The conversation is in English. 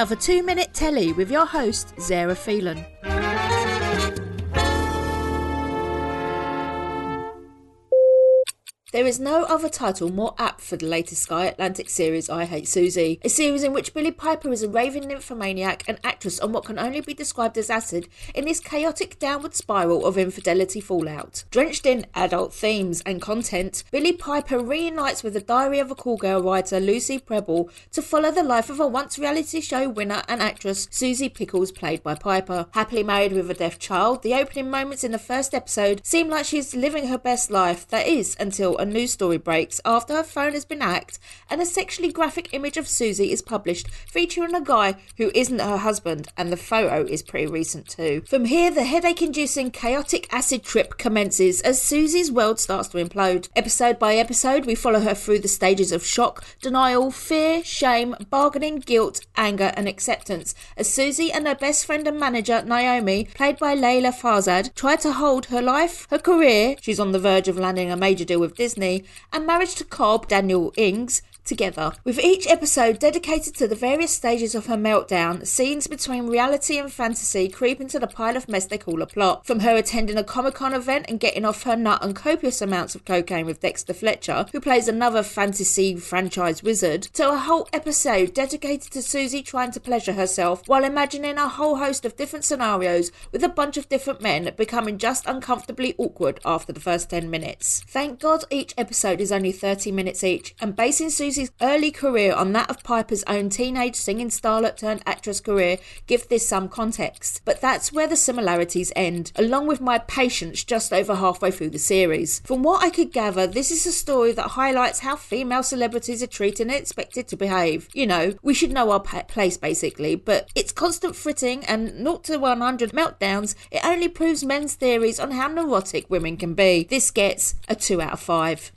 another 2-minute telly with your host, Zara Phelan. There is no other title more apt for the latest Sky Atlantic series, I Hate Suzie, a series in which Billie Piper is a raving nymphomaniac and actress on what can only be described as acid in this chaotic downward spiral of infidelity fallout. Drenched in adult themes and content, Billie Piper reunites with The Diary of a Call Girl writer Lucy Prebble to follow the life of a once reality show winner and actress Suzie Pickles, played by Piper. Happily married with a deaf child, the opening moments in the first episode seem like she's living her best life, that is, until a news story breaks after her phone has been hacked and a sexually graphic image of Suzie is published featuring a guy who isn't her husband, and the photo is pretty recent too. From here, the headache-inducing chaotic acid trip commences as Susie's world starts to implode. Episode by episode, we follow her through the stages of shock, denial, fear, shame, bargaining, guilt, anger and acceptance as Suzie and her best friend and manager Naomi, played by Leila Farzad, try to hold her life, her career — she's on the verge of landing a major deal with Disney — and marriage to Cobb Daniel Ings together, with each episode dedicated to the various stages of her meltdown. Scenes between reality and fantasy creep into the pile of mess they call a plot, from her attending a Comic-Con event and getting off her nut on copious amounts of cocaine with Dexter Fletcher, who plays another fantasy franchise wizard, to a whole episode dedicated to Suzie trying to pleasure herself while imagining a whole host of different scenarios with a bunch of different men, becoming just uncomfortably awkward after the first 10 minutes. Thank God each episode is only 30 minutes each, and basing Susie's early career on that of Piper's own teenage singing starlet turned actress career gives this some context, but that's where the similarities end, along with my patience just over halfway through the series. From what I could gather, this is a story that highlights how female celebrities are treated and expected to behave. You know, we should know our place basically, but its constant fritting and 0 to 100 meltdowns, it only proves men's theories on how neurotic women can be. This gets a 2 out of 5.